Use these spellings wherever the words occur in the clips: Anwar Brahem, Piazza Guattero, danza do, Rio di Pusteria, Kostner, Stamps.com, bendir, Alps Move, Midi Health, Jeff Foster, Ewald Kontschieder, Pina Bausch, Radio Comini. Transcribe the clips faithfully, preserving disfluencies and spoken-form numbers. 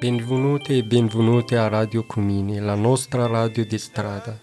Benvenuti e benvenute a Radio Comini, la nostra radio di strada.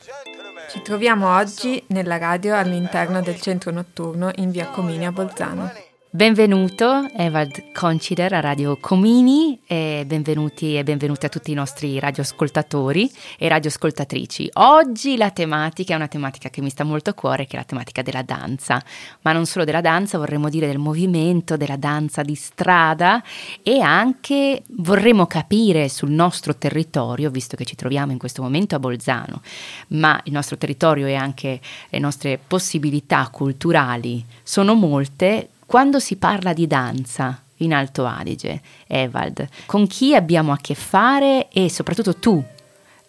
Ci troviamo oggi nella radio all'interno del centro notturno in via Comini a Bolzano. Benvenuto Ewald Kontschieder a Radio Comini e benvenuti e benvenute a tutti i nostri radioascoltatori e radioascoltatrici. Oggi la tematica è una tematica che mi sta molto a cuore, che è la tematica della danza, ma non solo della danza, vorremmo dire del movimento, della danza di strada, e anche vorremmo capire sul nostro territorio, visto che ci troviamo in questo momento a Bolzano, ma il nostro territorio e anche le nostre possibilità culturali sono molte. Quando si parla di danza in Alto Adige, Ewald, con chi abbiamo a che fare e soprattutto tu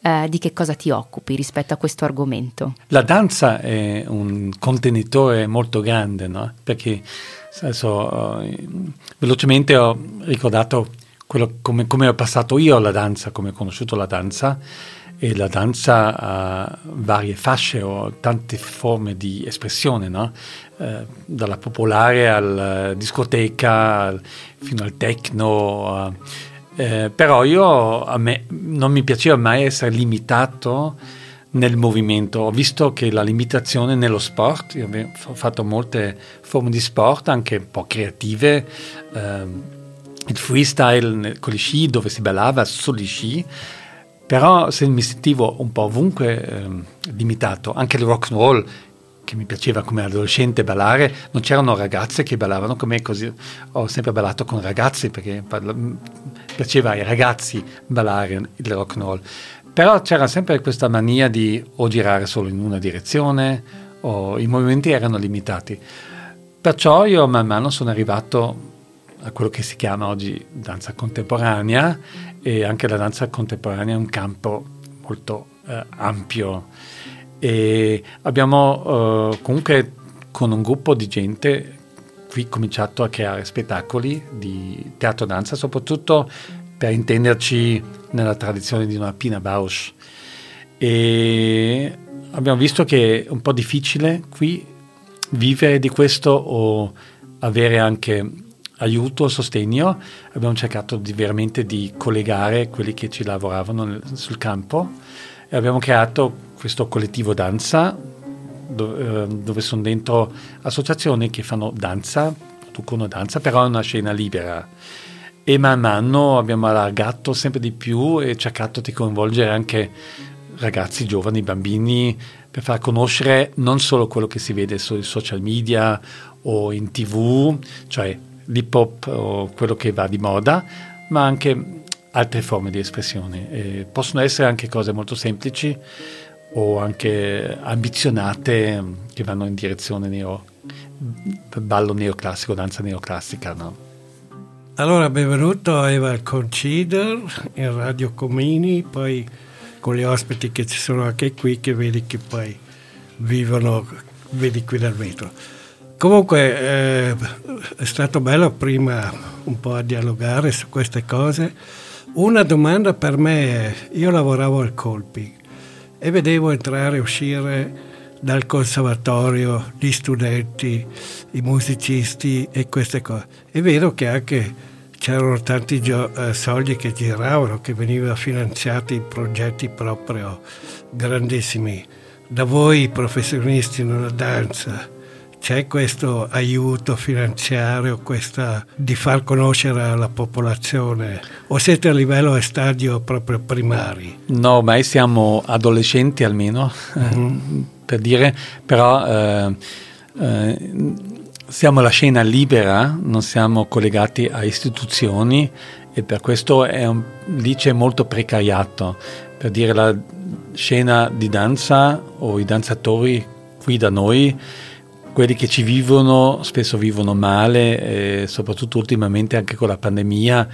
eh, di che cosa ti occupi rispetto a questo argomento? La danza è un contenitore molto grande, no? Perché adesso, eh, velocemente ho ricordato quello come, come ho passato io alla danza, come ho conosciuto la danza, e la danza ha varie fasce o tante forme di espressione, no? Eh, dalla popolare alla discoteca fino al techno, eh, però io a me non mi piaceva mai essere limitato nel movimento. Ho visto che la limitazione nello sport, io ho fatto molte forme di sport anche un po' creative, eh, il freestyle con gli sci, dove si ballava sugli sci. Però se mi sentivo un po' ovunque eh, limitato, anche il rock and roll, che mi piaceva come adolescente ballare, non c'erano ragazze che ballavano con me, così ho sempre ballato con ragazzi, perché piaceva ai ragazzi ballare il rock and roll. Però c'era sempre questa mania di o girare solo in una direzione, o i movimenti erano limitati. Perciò io man mano sono arrivato a quello che si chiama oggi danza contemporanea, e anche la danza contemporanea è un campo molto eh, ampio, e abbiamo eh, comunque con un gruppo di gente qui cominciato a creare spettacoli di teatro danza, soprattutto per intenderci nella tradizione di una Pina Bausch, e abbiamo visto che è un po' difficile qui vivere di questo o avere anche aiuto, sostegno. Abbiamo cercato di, veramente di collegare quelli che ci lavoravano sul campo, e abbiamo creato questo collettivo danza do, eh, dove sono dentro associazioni che fanno danza, producono danza, però è una scena libera, e man mano abbiamo allargato sempre di più e cercato di coinvolgere anche ragazzi, giovani, bambini, per far conoscere non solo quello che si vede sui social media o in tv, cioè l'hip hop o quello che va di moda, ma anche altre forme di espressione. E possono essere anche cose molto semplici o anche ambizionate, che vanno in direzione neo, ballo neoclassico, danza neoclassica, no? Allora, benvenuto a Ewald Kontschieder in Radio Comini, poi con gli ospiti che ci sono anche qui, che vedi che poi vivono, vedi qui dal vetro. Comunque eh, è stato bello prima un po' a dialogare su queste cose. Una domanda per me: io lavoravo al Colpi e vedevo entrare e uscire dal conservatorio gli studenti, i musicisti e queste cose, e vedo che anche c'erano tanti gio- soldi che giravano, che venivano finanziati progetti proprio grandissimi. Da voi professionisti nella danza c'è questo aiuto finanziario, questa di far conoscere alla popolazione, o siete a livello a stadio proprio primari? No, ma siamo adolescenti almeno, mm-hmm. per dire, però eh, eh, siamo la scena libera, non siamo collegati a istituzioni, e per questo è un, lì c'è molto precariato. Per dire, la scena di danza o i danzatori qui da noi, quelli che ci vivono spesso vivono male, e soprattutto ultimamente anche con la pandemia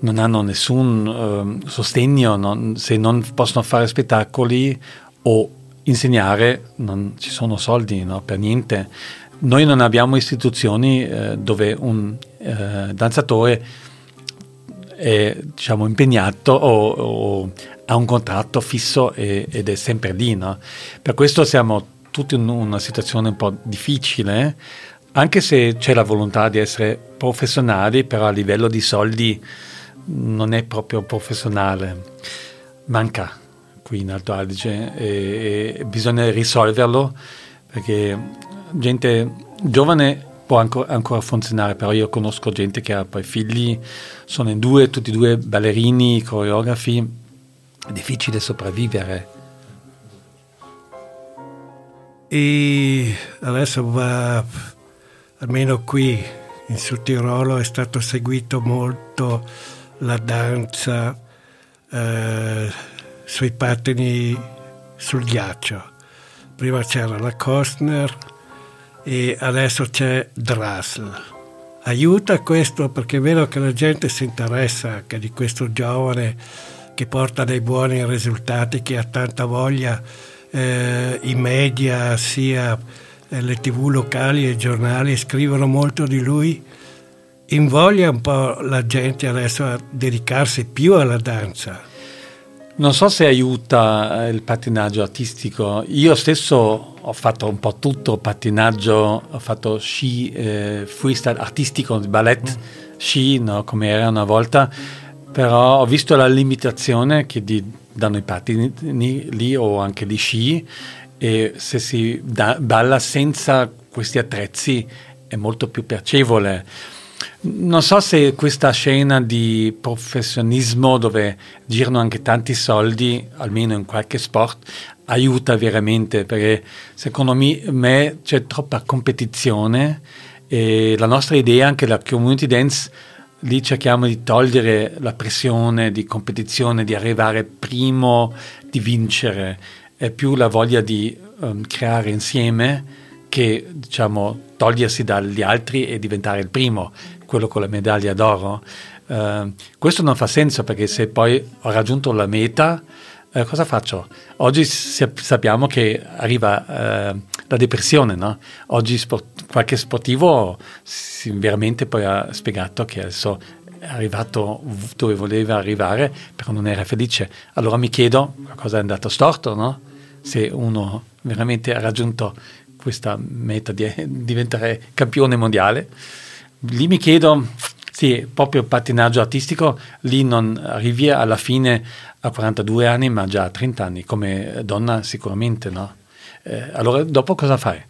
non hanno nessun eh, sostegno, non, se non possono fare spettacoli o insegnare non ci sono soldi, no, per niente. Noi non abbiamo istituzioni eh, dove un eh, danzatore è, diciamo, impegnato o, o ha un contratto fisso e, ed è sempre lì, no? Per questo siamo tutti in una situazione un po' difficile, Anche se c'è la volontà di essere professionali, però a livello di soldi non è proprio professionale. Manca qui in Alto Adige e, e bisogna risolverlo, perché gente giovane può ancora, ancora funzionare, però io conosco gente che ha poi figli, sono in due, tutti e due ballerini, coreografi, è difficile sopravvivere. E adesso va... Almeno qui in Sud Tirolo è stato seguito molto la danza eh, sui pattini sul ghiaccio. Prima c'era la Kostner e adesso c'è Drasl. Aiuta questo, perché è vero che la gente si interessa anche di questo giovane che porta dei buoni risultati, che ha tanta voglia, eh, i media sia... le tv locali e i giornali scrivono molto di lui, invoglia un po' la gente adesso a dedicarsi più alla danza. Non so se aiuta il pattinaggio artistico. Io stesso ho fatto un po' tutto, pattinaggio, ho fatto sci, eh, freestyle artistico, ballet, mm. sci, no, come era una volta, però ho visto la limitazione che di, danno i pattini lì o anche gli sci, e se si da, balla senza questi attrezzi è molto più piacevole. Non so se questa scena di professionismo, dove girano anche tanti soldi, almeno in qualche sport, aiuta veramente, perché secondo me c'è troppa competizione e la nostra idea è anche la community dance. Lì cerchiamo di togliere la pressione di competizione, di arrivare primo, di vincere. È più la voglia di um, creare insieme che, diciamo, togliersi dagli altri e diventare il primo, quello con la medaglia d'oro. Uh, questo non fa senso, perché se poi ho raggiunto la meta, uh, cosa faccio? Oggi sappiamo che arriva uh, la depressione, no? Oggi sport- qualche sportivo si veramente poi ha spiegato che adesso è arrivato dove voleva arrivare, però non era felice. Allora mi chiedo cosa è andato storto, no? Se uno veramente ha raggiunto questa meta di diventare campione mondiale, lì mi chiedo, sì, proprio pattinaggio artistico, lì non arrivi alla fine a quarantadue anni, ma già a trenta anni, come donna sicuramente, no? Eh, allora dopo cosa fai?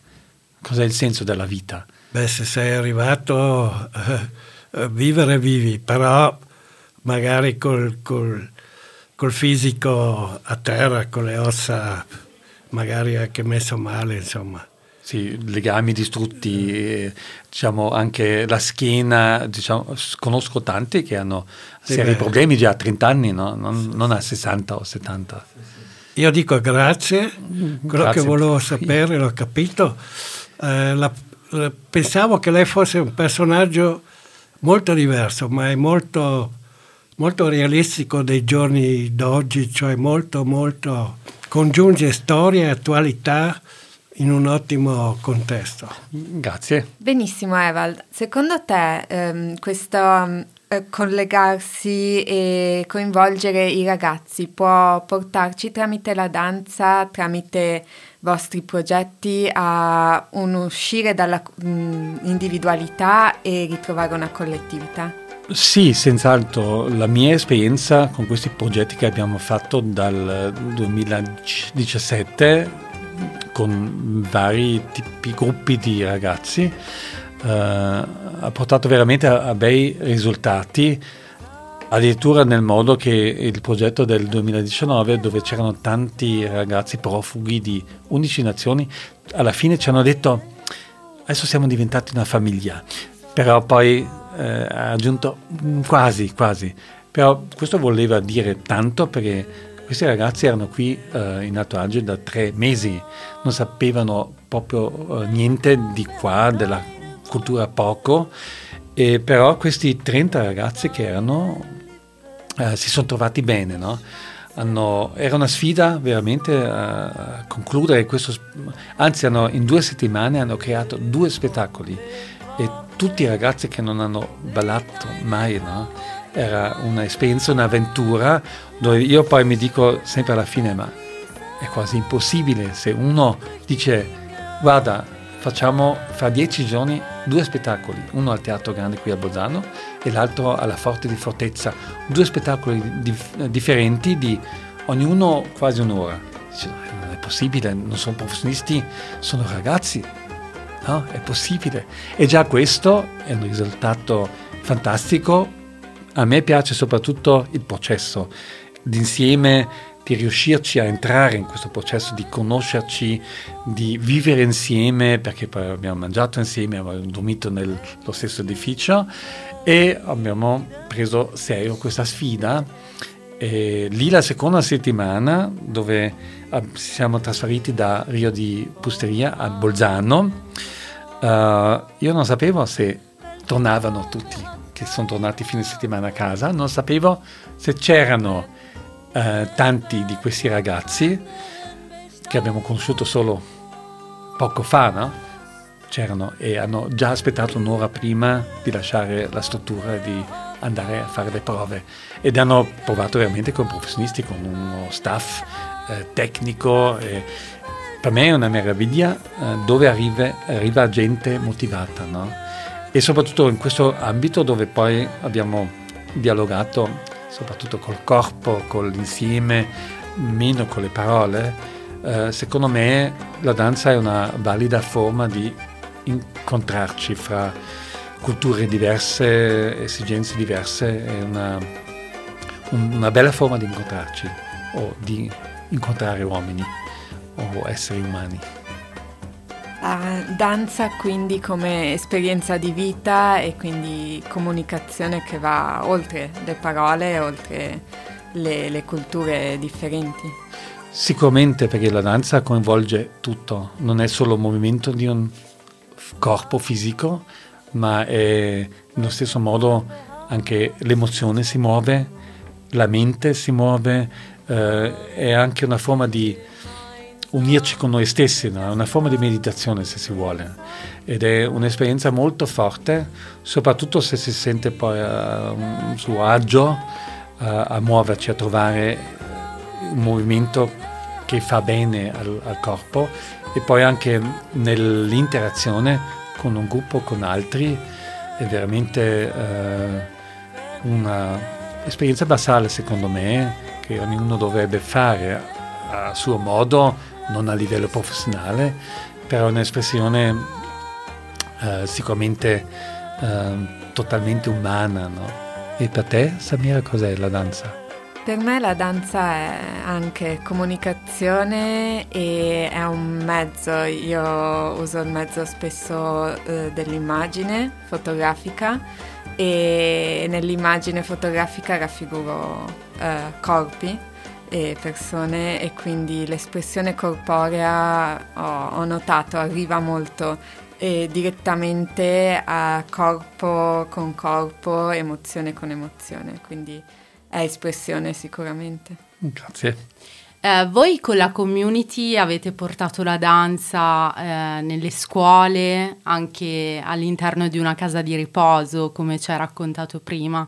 Cos'è il senso della vita? Beh, se sei arrivato... Eh. Vivere vivi, però magari col, col, col fisico a terra, con le ossa magari anche messo male, insomma. Sì, legami distrutti, eh, diciamo anche la schiena, diciamo, conosco tanti che hanno seri sì, problemi già a trenta anni, no? non, sì, non a sessanta o settanta. Sì, sì. Io dico grazie, quello grazie. Che volevo sapere l'ho capito, eh, la, la, pensavo che lei fosse un personaggio molto diverso, ma è molto, molto realistico dei giorni d'oggi, cioè molto, molto congiunge storia e attualità in un ottimo contesto. Grazie. Benissimo, Ewald. Secondo te ehm, questo eh, collegarsi e coinvolgere i ragazzi può portarci tramite la danza, tramite vostri progetti, a un uscire dalla mh, individualità e ritrovare una collettività? Sì, senz'altro. La mia esperienza con questi progetti che abbiamo fatto dal duemiladiciassette con vari tipi, gruppi di ragazzi eh, ha portato veramente a, a bei risultati, addirittura nel modo che il progetto del duemiladiciannove, dove c'erano tanti ragazzi profughi di undici nazioni, alla fine ci hanno detto adesso siamo diventati una famiglia, però poi eh, ha aggiunto quasi quasi, però questo voleva dire tanto, perché questi ragazzi erano qui eh, in Alto Adige da tre mesi, non sapevano proprio eh, niente di qua, della cultura poco, e però questi trenta ragazzi che erano Uh, si sono trovati bene, no? Hanno, era una sfida veramente uh, a concludere questo, anzi hanno, in due settimane hanno creato due spettacoli e tutti i ragazzi che non hanno ballato mai, no? Era un'esperienza, un'avventura, dove io poi mi dico sempre alla fine, ma è quasi impossibile se uno dice guarda, facciamo fra dieci giorni due spettacoli, uno al Teatro Grande qui a Bolzano e l'altro alla Forte di Fortezza, due spettacoli dif- differenti di ognuno quasi un'ora. Cioè, non è possibile, non sono professionisti, sono ragazzi, no? È possibile. E già questo è un risultato fantastico. A me piace soprattutto il processo, d'insieme, di riuscirci a entrare in questo processo, di conoscerci, di vivere insieme, perché poi abbiamo mangiato insieme, abbiamo dormito nello stesso edificio e abbiamo preso serio questa sfida. E lì la seconda settimana, dove ci siamo trasferiti da Rio di Pusteria a Bolzano, uh, io non sapevo se tornavano tutti, che sono tornati fine settimana a casa, non sapevo se c'erano eh, tanti di questi ragazzi che abbiamo conosciuto solo poco fa, no? C'erano e hanno già aspettato un'ora prima di lasciare la struttura e di andare a fare le prove, ed hanno provato veramente con professionisti, con uno staff eh, tecnico. E per me è una meraviglia eh, dove arriva, arriva gente motivata, no? E soprattutto in questo ambito dove poi abbiamo dialogato soprattutto col corpo, con l'insieme, meno con le parole, eh, secondo me la danza è una valida forma di incontrarci fra culture diverse, esigenze diverse, è una, un, una bella forma di incontrarci o di incontrare uomini o esseri umani. La danza quindi come esperienza di vita e quindi comunicazione che va oltre le parole, oltre le, le culture differenti. Sicuramente, perché la danza coinvolge tutto, non è solo un movimento di un corpo fisico, ma è nello stesso modo anche l'emozione si muove, la mente si muove, eh, è anche una forma di unirci con noi stessi, no? È una forma di meditazione, se si vuole, ed è un'esperienza molto forte, soprattutto se si sente poi a, a suo agio a, a muoverci, a trovare un movimento che fa bene al, al corpo, e poi anche nell'interazione con un gruppo, con altri, è veramente eh, un'esperienza basale, secondo me, che ognuno dovrebbe fare a suo modo, non a livello professionale, però è un'espressione eh, sicuramente eh, totalmente umana, no? E per te, Samira, cos'è la danza? Per me la danza è anche comunicazione e è un mezzo. Io uso il mezzo spesso eh, dell'immagine fotografica, e nell'immagine fotografica raffiguro eh, corpi e persone, e quindi l'espressione corporea ho, ho notato arriva molto eh, direttamente a corpo con corpo, emozione con emozione, quindi è espressione sicuramente. Grazie. Eh, voi con la community avete portato la danza eh, nelle scuole, anche all'interno di una casa di riposo, come ci hai raccontato prima.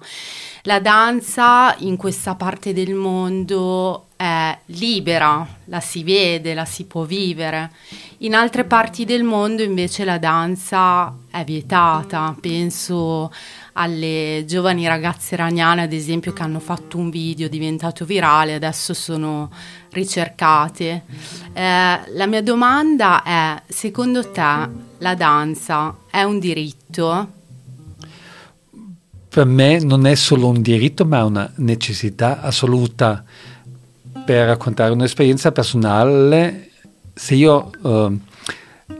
La danza in questa parte del mondo è libera, la si vede, la si può vivere. In altre parti del mondo invece la danza è vietata. Penso alle giovani ragazze iraniane, ad esempio, che hanno fatto un video diventato virale, adesso sono ricercate. Eh, la mia domanda è: secondo te la danza è un diritto? Per me non è solo un diritto, ma una necessità assoluta. Per raccontare un'esperienza personale, se io eh,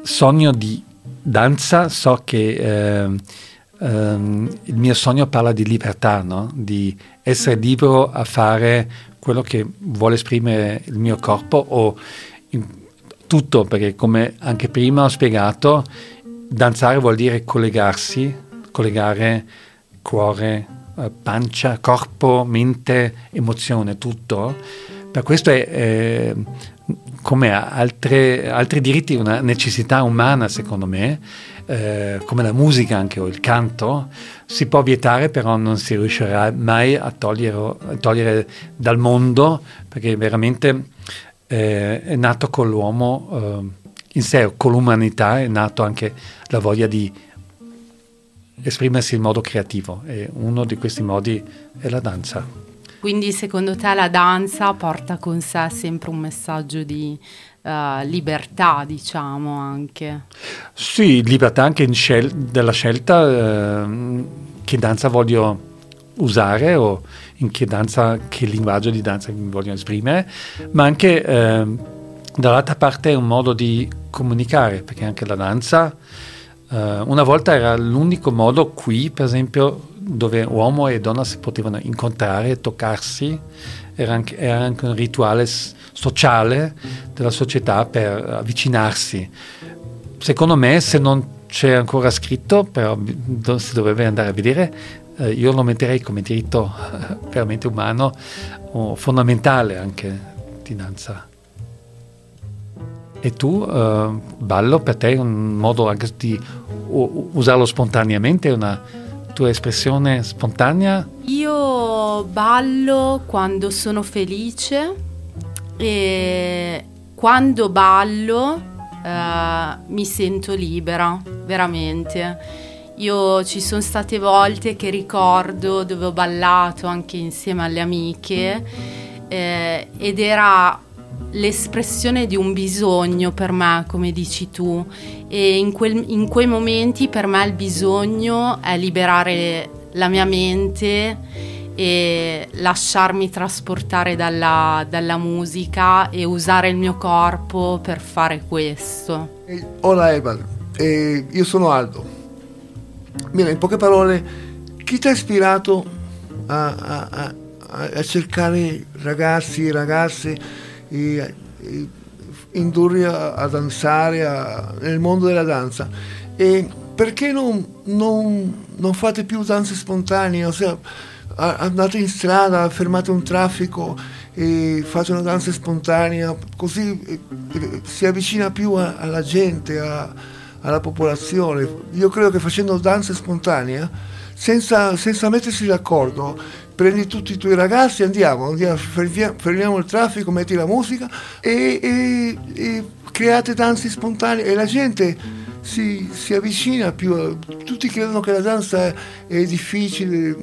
sogno di danza, so che eh, Um, il mio sogno parla di libertà, no? Di essere libero a fare quello che vuole esprimere il mio corpo, o in tutto, perché come anche prima ho spiegato, danzare vuol dire collegarsi, collegare cuore, pancia, corpo, mente, emozione, tutto. Per questo è, è come altre, altri diritti, una necessità umana, secondo me. Eh, come la musica anche, o il canto, si può vietare, però non si riuscirà mai a togliere, a togliere dal mondo, perché veramente eh, è nato con l'uomo eh, in sé, con l'umanità, è nato anche la voglia di esprimersi in modo creativo, e uno di questi modi è la danza. Quindi secondo te la danza porta con sé sempre un messaggio di uh, libertà, diciamo, anche? Sì, libertà anche in scel- della scelta, eh, che danza voglio usare o in che danza, che linguaggio di danza mi voglio esprimere, ma anche eh, dall'altra parte è un modo di comunicare, perché anche la danza Uh, una volta era l'unico modo qui, per esempio, dove uomo e donna si potevano incontrare, toccarsi, era anche, era anche un rituale s- sociale della società per avvicinarsi. Secondo me, se non c'è ancora scritto, però si dovrebbe andare a vedere, eh, io lo metterei come diritto veramente umano o fondamentale anche di danza. E tu, uh, ballo per te è un modo anche di u- usarlo spontaneamente, una tua espressione spontanea? Io ballo quando sono felice, e quando ballo uh, mi sento libera, veramente. Io ci sono state volte che ricordo dove ho ballato anche insieme alle amiche, eh, ed era l'espressione di un bisogno per me, come dici tu, e in, quel, in quei momenti per me il bisogno è liberare la mia mente e lasciarmi trasportare dalla, dalla musica e usare il mio corpo per fare questo. Hola Ewald, eh, io sono Aldo. Mira, in poche parole, chi ti ha ispirato a, a, a, a cercare ragazzi e ragazze e indurre a, a danzare a, nel mondo della danza? E perché non, non, non fate più danze spontanee? Ossia, andate in strada, fermate un traffico e fate una danza spontanea, così e, e, si avvicina più a, alla gente, a, alla popolazione. Io credo che facendo danza spontanea, senza, senza mettersi d'accordo, prendi tutti i tuoi ragazzi, andiamo, andiamo fermiamo il traffico, metti la musica e, e, e create danze spontanee, e la gente si, si avvicina più. Tutti credono che la danza è, è difficile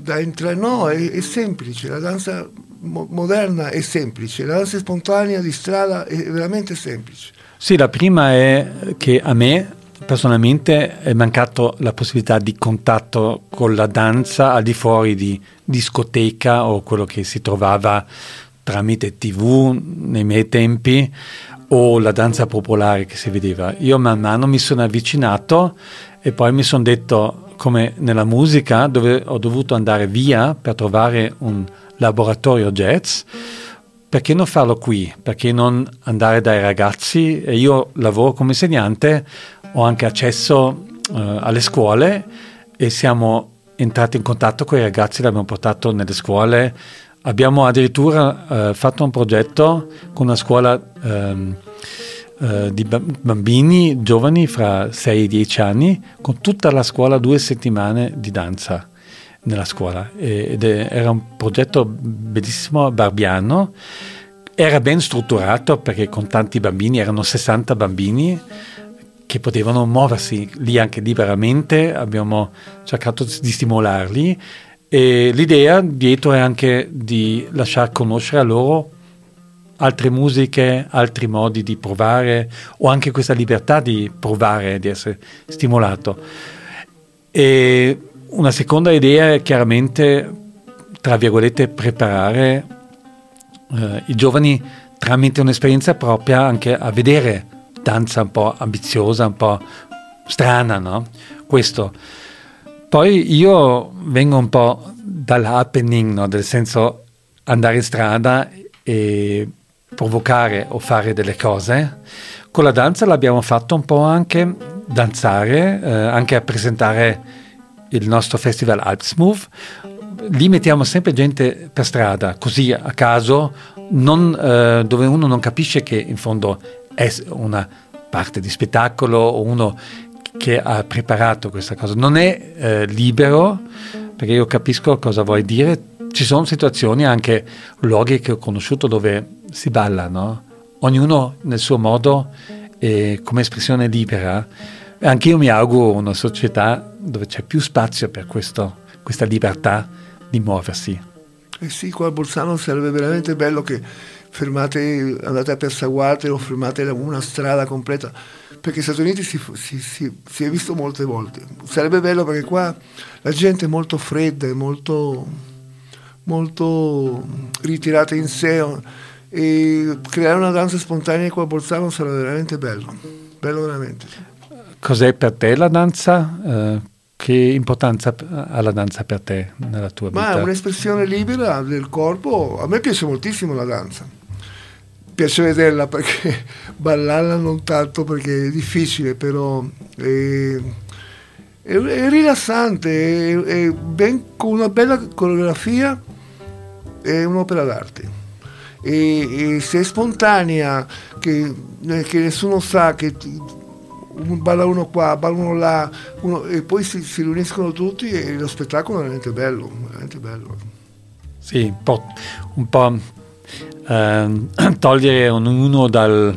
da entrare, no, è, è semplice, la danza mo- moderna è semplice, la danza spontanea di strada è veramente semplice. Sì, la prima è che a me personalmente è mancato la possibilità di contatto con la danza al di fuori di discoteca o quello che si trovava tramite tivù nei miei tempi, o la danza popolare che si vedeva. Io man mano mi sono avvicinato e poi mi sono detto, come nella musica, dove ho dovuto andare via per trovare un laboratorio jazz, perché non farlo qui? Perché non andare dai ragazzi? E io lavoro come insegnante, ho anche accesso uh, alle scuole, e siamo entrati in contatto con i ragazzi, l'abbiamo portato nelle scuole, abbiamo addirittura uh, fatto un progetto con una scuola um, uh, di bambini giovani fra sei e dieci anni, con tutta la scuola due settimane di danza nella scuola, ed era un progetto bellissimo, barbiano, era ben strutturato perché con tanti bambini, erano sessanta bambini che potevano muoversi lì anche liberamente, abbiamo cercato di stimolarli, e l'idea dietro è anche di lasciar conoscere a loro altre musiche, altri modi di provare, o anche questa libertà di provare, di essere stimolato. E una seconda idea è chiaramente, tra virgolette, preparare eh, i giovani tramite un'esperienza propria anche a vedere danza un po' ambiziosa, un po' strana, no? Questo. Poi io vengo un po' dall'happening, no? Nel senso andare in strada e provocare o fare delle cose. Con la danza l'abbiamo fatto un po' anche danzare, eh, anche a presentare il nostro festival Alps Move. Lì mettiamo sempre gente per strada, così a caso, non, eh, dove uno non capisce che in fondo è una parte di spettacolo, o uno che ha preparato questa cosa non è eh, libero, perché io capisco cosa vuoi dire. Ci sono situazioni, anche luoghi che ho conosciuto dove si balla, no? Ognuno nel suo modo, eh, come espressione libera, Anch'io mi auguro una società dove c'è più spazio per questo, questa libertà di muoversi. Eh sì, qua a Bolzano sarebbe veramente bello che fermate, andate a Piazza Guattero o fermate una strada completa, perché negli Stati Uniti si, si, si, si è visto molte volte. Sarebbe bello, perché qua la gente è molto fredda, è molto, molto ritirata in sé, e creare una danza spontanea qua a Bolzano sarebbe veramente bello, bello veramente. Cos'è per te la danza? Eh, che importanza ha la danza per te nella tua vita? Ma è un'espressione libera del corpo. A me piace moltissimo la danza. Piace vederla, perché ballarla non tanto, perché è difficile, però è, è, è rilassante, è, è ben, con una bella coreografia è un'opera d'arte. E, e se è spontanea, che, che nessuno sa, che ti, balla uno qua, balla uno là, uno, e poi si, si riuniscono tutti e lo spettacolo è veramente bello, veramente bello. Sì, un po'... Un po'. Uh, togliere ognuno dal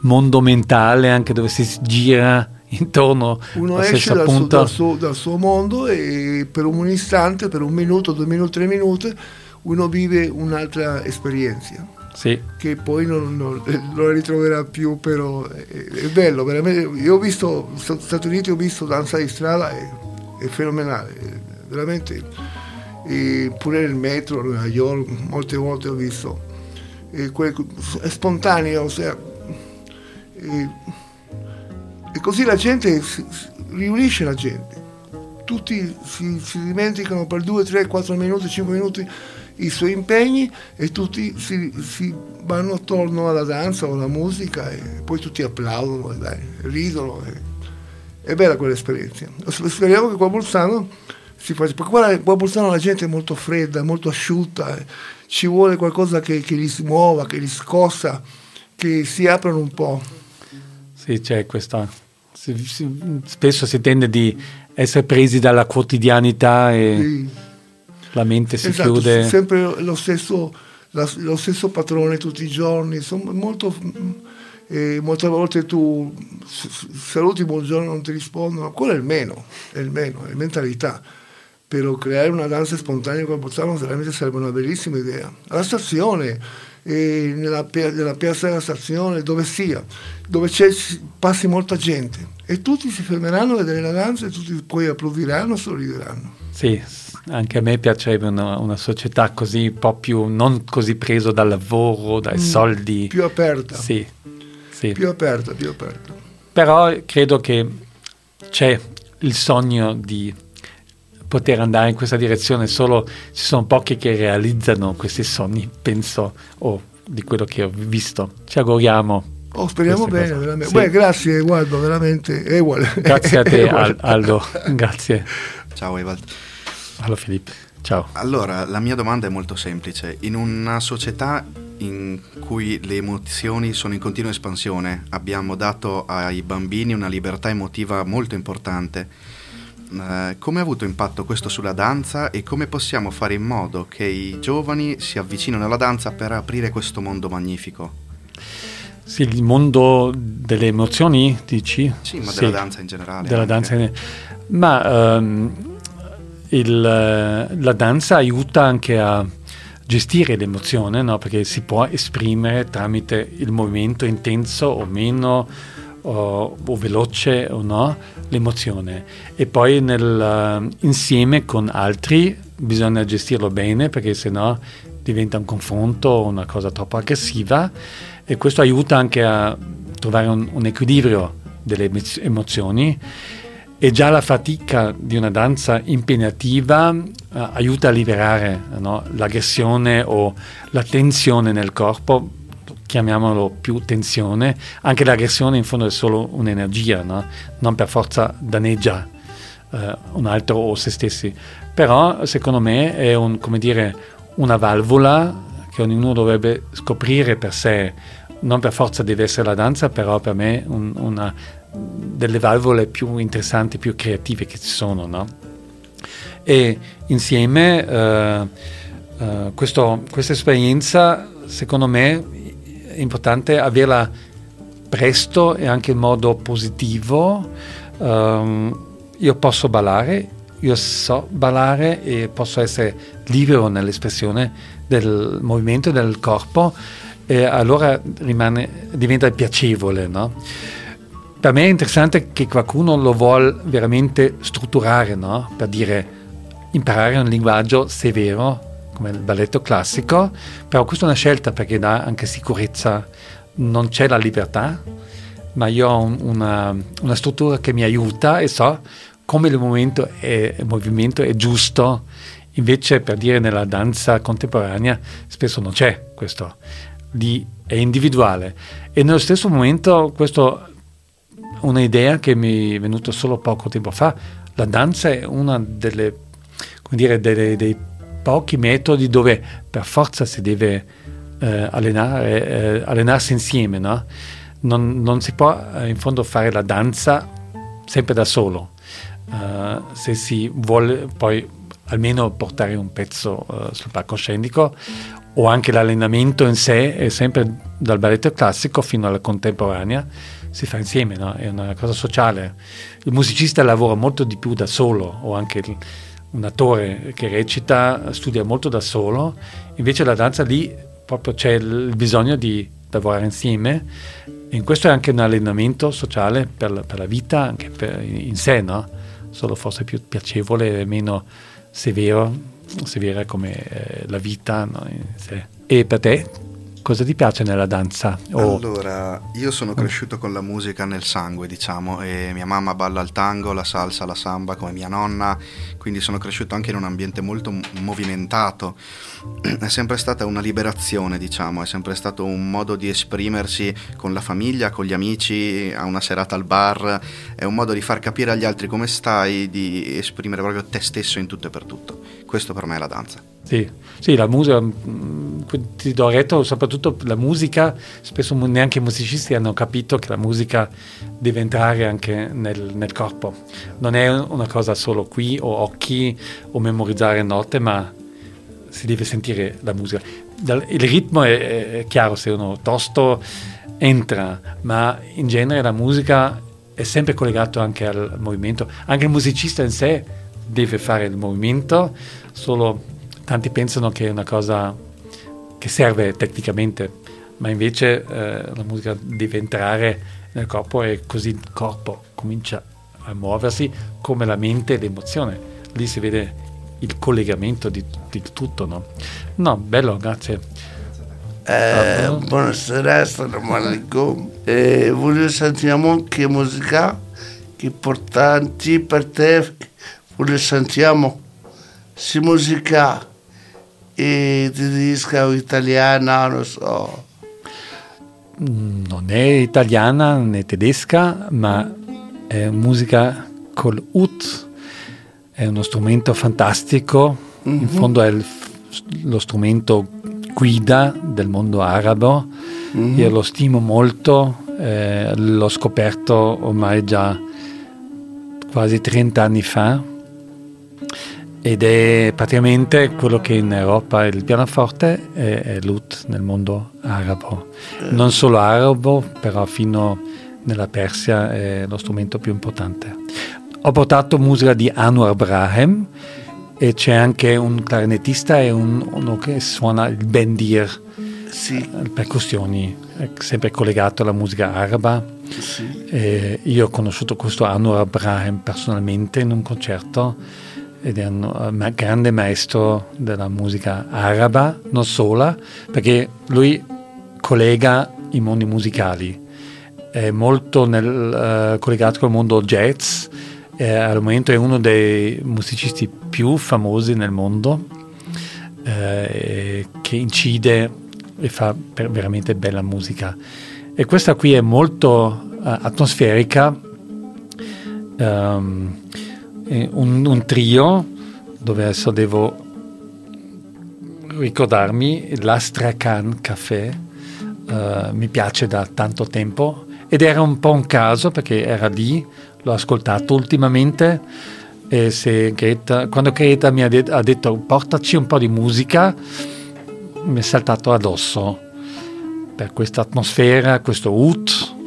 mondo mentale, anche dove si gira intorno uno al esce dal suo, dal, suo, dal suo mondo, e per un istante, per un minuto, due minuti, tre minuti uno vive un'altra esperienza, sì, che poi non, non, non la ritroverà più, però è, è bello veramente. Io ho visto negli Stati Uniti, ho visto danza di strada, è, è fenomenale, è veramente, e pure nel metro a New York molte volte ho visto. E quel, è spontaneo, ossia, e, e così la gente si, si riunisce, la gente tutti si, si dimenticano per due, tre, quattro minuti, cinque minuti i suoi impegni, e tutti si, si vanno attorno alla danza o alla musica, e poi tutti applaudono e dai, ridono, e, è bella quell'esperienza. Speriamo che qua a Bolzano si faccia, perché qua, qua a Bolzano la gente è molto fredda, molto asciutta, e, ci vuole qualcosa che, che li smuova, che li scossa, che si aprano un po'. Sì, c'è questa... Si, si, spesso si tende di essere presi dalla quotidianità e sì, la mente si esatto, chiude. Sempre lo stesso, la, lo stesso padrone tutti i giorni. Sono molto, eh, molte volte tu saluti, buongiorno, non ti rispondono. Quello è il meno, è il meno, è mentalità. Però creare una danza spontanea con Bolzano veramente sarebbe una bellissima idea. Alla stazione, eh, nella, pia- nella piazza della stazione, dove sia, dove c'è, passi molta gente, e tutti si fermeranno a vedere la danza, e tutti poi applaudiranno, sorrideranno. Sì, anche a me piacerebbe una, una società così, un po' più, non così preso dal lavoro, dai mm, soldi. Più aperta. Sì, sì. Più aperta, più aperta. Però credo che c'è il sogno di... poter andare in questa direzione, solo ci sono pochi che realizzano questi sogni, penso, o oh, di quello che ho visto. Ci auguriamo. Oh, speriamo bene, veramente. Sì. Beh, grazie Ewald, veramente. Ewald. Grazie a te Ewald. Aldo, grazie. Ciao Ewald. Allo Filippo, ciao. Allora, la mia domanda è molto semplice. In una società in cui le emozioni sono in continua espansione, abbiamo dato ai bambini una libertà emotiva molto importante. Uh, come ha avuto impatto questo sulla danza, e come possiamo fare in modo che i giovani si avvicinino alla danza per aprire questo mondo magnifico? Sì, il mondo delle emozioni, dici? Sì, ma della sì, danza in generale. Della danza in... Ma um, il, la danza aiuta anche a gestire l'emozione, no? Perché si può esprimere tramite il movimento intenso o meno, O, o veloce o no, l'emozione, e poi nel, uh, insieme con altri bisogna gestirlo bene, perché sennò diventa un confronto, una cosa troppo aggressiva, e questo aiuta anche a trovare un, un equilibrio delle emozioni. E già la fatica di una danza impegnativa uh, aiuta a liberare, no? L'aggressione o la tensione nel corpo, chiamiamolo più tensione. Anche l'aggressione in fondo è solo un'energia, no? Non per forza danneggia eh, un altro o se stessi, però secondo me è un, come dire, una valvola che ognuno dovrebbe scoprire per sé. Non per forza deve essere la danza, però per me un, una delle valvole più interessanti, più creative che ci sono, no? E insieme eh, eh, questo, questa esperienza secondo me è importante averla presto, e anche in modo positivo, um, io posso ballare, io so ballare e posso essere libero nell'espressione del movimento del corpo, e allora rimane, diventa piacevole, no? Per me è interessante che qualcuno lo vuol veramente strutturare, no? Per dire, imparare un linguaggio severo come il balletto classico, però questa è una scelta perché dà anche sicurezza, non c'è la libertà, ma io ho un, una, una struttura che mi aiuta e so come il movimento è, il movimento è giusto. Invece, per dire, nella danza contemporanea spesso non c'è questo, lì è individuale. E nello stesso momento, questo è un'idea che mi è venuta solo poco tempo fa, la danza è una delle, come dire, delle, dei pochi metodi dove per forza si deve eh, allenare, eh, allenarsi insieme, no? Non, non si può eh, in fondo fare la danza sempre da solo, uh, se si vuole poi almeno portare un pezzo uh, sul palcoscenico, o anche l'allenamento in sé è sempre dal balletto classico fino alla contemporanea, si fa insieme, no? È una cosa sociale. Il musicista lavora molto di più da solo, o anche il, un attore che recita studia molto da solo, invece la danza lì proprio c'è il bisogno di lavorare insieme, e in questo è anche un allenamento sociale per la, per la vita, anche per, in sé, no? Solo forse più piacevole e meno severo, severa come eh, la vita, no? In sé. E per te cosa ti piace nella danza? Oh. Allora, io sono cresciuto con la musica nel sangue, diciamo, e mia mamma balla il tango, la salsa, la samba come mia nonna, quindi sono cresciuto anche in un ambiente molto movimentato. È sempre stata una liberazione, diciamo, è sempre stato un modo di esprimersi con la famiglia, con gli amici, a una serata al bar, è un modo di far capire agli altri come stai, di esprimere proprio te stesso in tutto e per tutto. Questo per me è la danza. Sì, sì, la musica, ti do retto, soprattutto la musica, spesso neanche i musicisti hanno capito che la musica deve entrare anche nel, nel corpo, non è una cosa solo qui o occhi o memorizzare note, ma si deve sentire la musica. Il ritmo è, è chiaro, se uno tosto entra, ma in genere la musica è sempre collegata anche al movimento, anche il musicista in sé deve fare il movimento, solo tanti pensano che è una cosa che serve tecnicamente, ma invece eh, la musica deve entrare nel corpo e così il corpo comincia a muoversi come la mente e l'emozione. Lì si vede il collegamento di, di tutto, no? No, bello, grazie. Eh, ah, buonasera, assalamu alaikum. Eh, voglio sentire anche musica che importanti per te, voglio sentire se musica e tedesca o italiana, non so. Non è italiana né tedesca, ma è musica col ut, è uno strumento fantastico, mm-hmm. In fondo è il, lo strumento guida del mondo arabo, mm-hmm. Io lo stimo molto, eh, l'ho scoperto ormai già quasi trenta anni fa, ed è praticamente quello che in Europa è il pianoforte e è l'ut nel mondo arabo, non solo arabo, però fino nella Persia è lo strumento più importante. Ho portato musica di Anwar Brahem e c'è anche un clarinettista e un, uno che suona il bendir, sì. Percussioni, è sempre collegato alla musica araba, sì. E io ho conosciuto questo Anwar Brahem personalmente in un concerto, ed è un grande maestro della musica araba, non sola, perché lui collega i mondi musicali, è molto nel, uh, collegato col mondo jazz, eh, al momento è uno dei musicisti più famosi nel mondo, eh, che incide e fa per veramente bella musica, e questa qui è molto uh, atmosferica, um, Un, un trio dove adesso devo ricordarmi, l'Astrakhan Café, uh, mi piace da tanto tempo ed era un po' un caso perché era lì, l'ho ascoltato ultimamente, e se Greta, quando Greta mi ha, de- ha detto portaci un po' di musica, mi è saltato addosso per questa atmosfera, questo ut,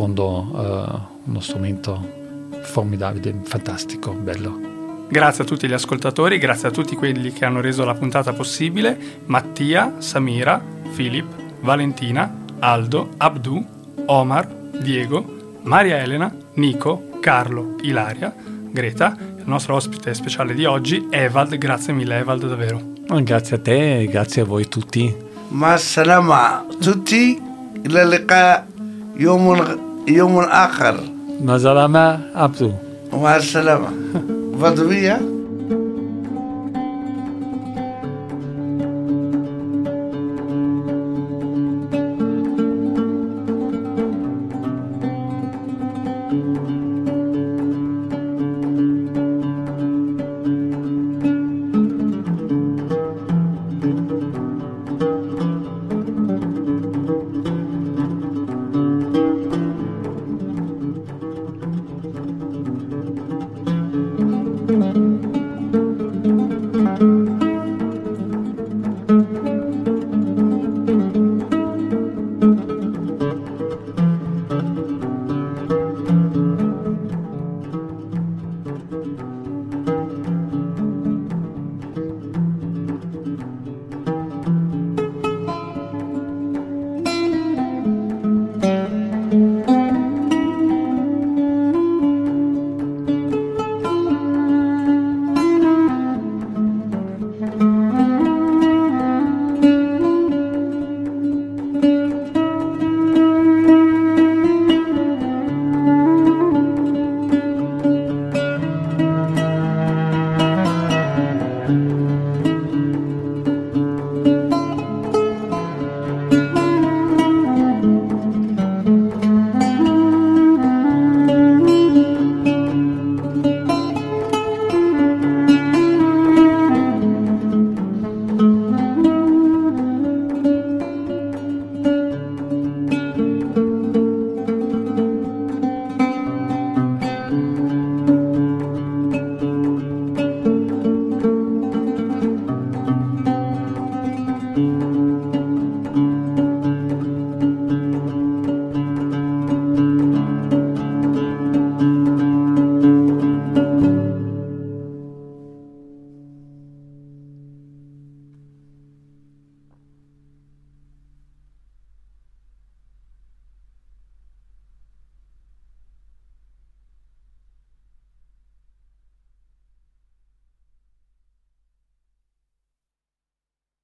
fondo eh, uno strumento formidabile, fantastico, bello. Grazie a tutti gli ascoltatori, grazie a tutti quelli che hanno reso la puntata possibile: Mattia, Samira, Filippo, Valentina, Aldo, Abdu, Omar, Diego, Maria Elena, Nico, Carlo, Ilaria, Greta. Il nostro ospite speciale di oggi, Ewald. Grazie mille, Ewald, davvero. Grazie a te e grazie a voi tutti. Ma salama tutti, l'alqa yom yom akhar. Ma salama Abdu. Ma salama. Vado via?